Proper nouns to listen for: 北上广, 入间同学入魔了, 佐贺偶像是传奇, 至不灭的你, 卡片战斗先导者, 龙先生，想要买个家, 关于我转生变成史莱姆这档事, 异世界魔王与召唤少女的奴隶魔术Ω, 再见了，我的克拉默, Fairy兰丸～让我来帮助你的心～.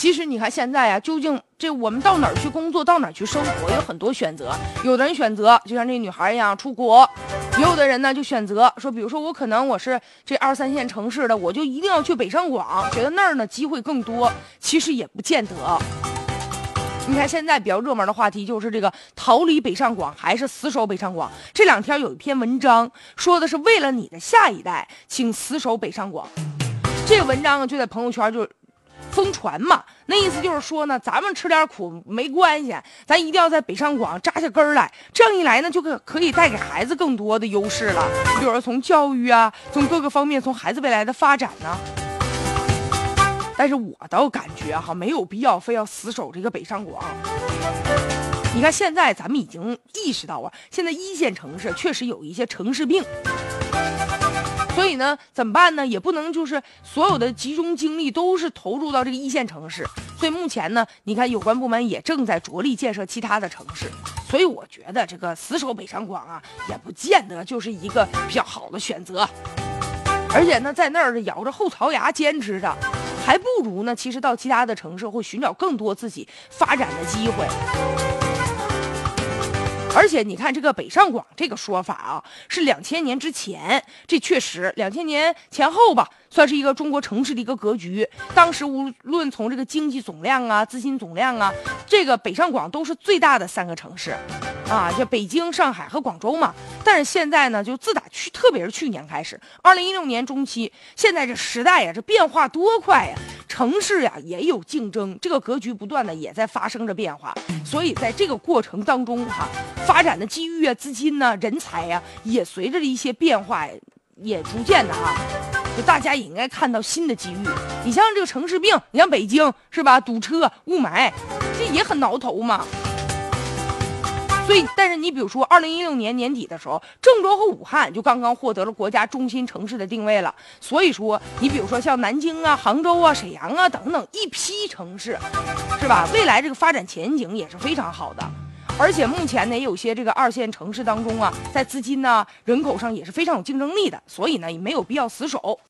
其实你看现在啊，究竟这我们到哪儿去工作，到哪儿去生活，有很多选择。有的人选择就像这女孩一样出国，也有的人呢就选择说，比如说我可能我是这2、3线城市的，我就一定要去北上广，觉得那儿呢机会更多。其实也不见得。你看现在比较热门的话题就是这个逃离北上广还是死守北上广。这两天有一篇文章说的是为了你的下一代，请死守北上广。这个文章就在朋友圈就疯传嘛，那意思就是说呢，咱们吃点苦没关系，咱一定要在北上广扎下根儿来。这样一来呢，就可以带给孩子更多的优势了，比如说从教育啊，从各个方面，从孩子未来的发展呢。但是我倒感觉哈，没有必要非要死守这个北上广。你看现在咱们已经意识到啊，现在1线城市确实有一些城市病。所以呢，怎么办呢？也不能就是所有的集中精力都是投入到这个1线城市。所以目前呢，你看有关部门也正在着力建设其他的城市。所以我觉得这个死守北上广啊，也不见得就是一个比较好的选择。而且呢，在那儿咬着后槽牙坚持着，还不如呢，其实到其他的城市会寻找更多自己发展的机会。而且你看这个北上广这个说法啊，是2000年之前，这确实2000年前后吧，算是一个中国城市的一个格局。当时无论从这个经济总量啊、资金总量啊，这个北上广都是最大的3个城市，啊，就北京、上海和广州嘛。但是现在呢，就自打特别是去年开始，2016年中期，现在这时代呀，这变化多快呀！城市呀也有竞争，这个格局不断的也在发生着变化，所以在这个过程当中哈，发展的机遇啊、资金呐、人才呀，也随着一些变化，也逐渐的哈，就大家也应该看到新的机遇。你像这个城市病，你像北京是吧，堵车、雾霾，这也很挠头嘛。所以，但是你比如说，2016年年底的时候，郑州和武汉就刚刚获得了国家中心城市的定位了。所以说，你比如说像南京啊、杭州啊、沈阳啊等等一批城市，是吧？未来这个发展前景也是非常好的。而且目前呢，也有些这个2线城市当中啊，在资金呢、人口上也是非常有竞争力的。所以呢，也没有必要死守。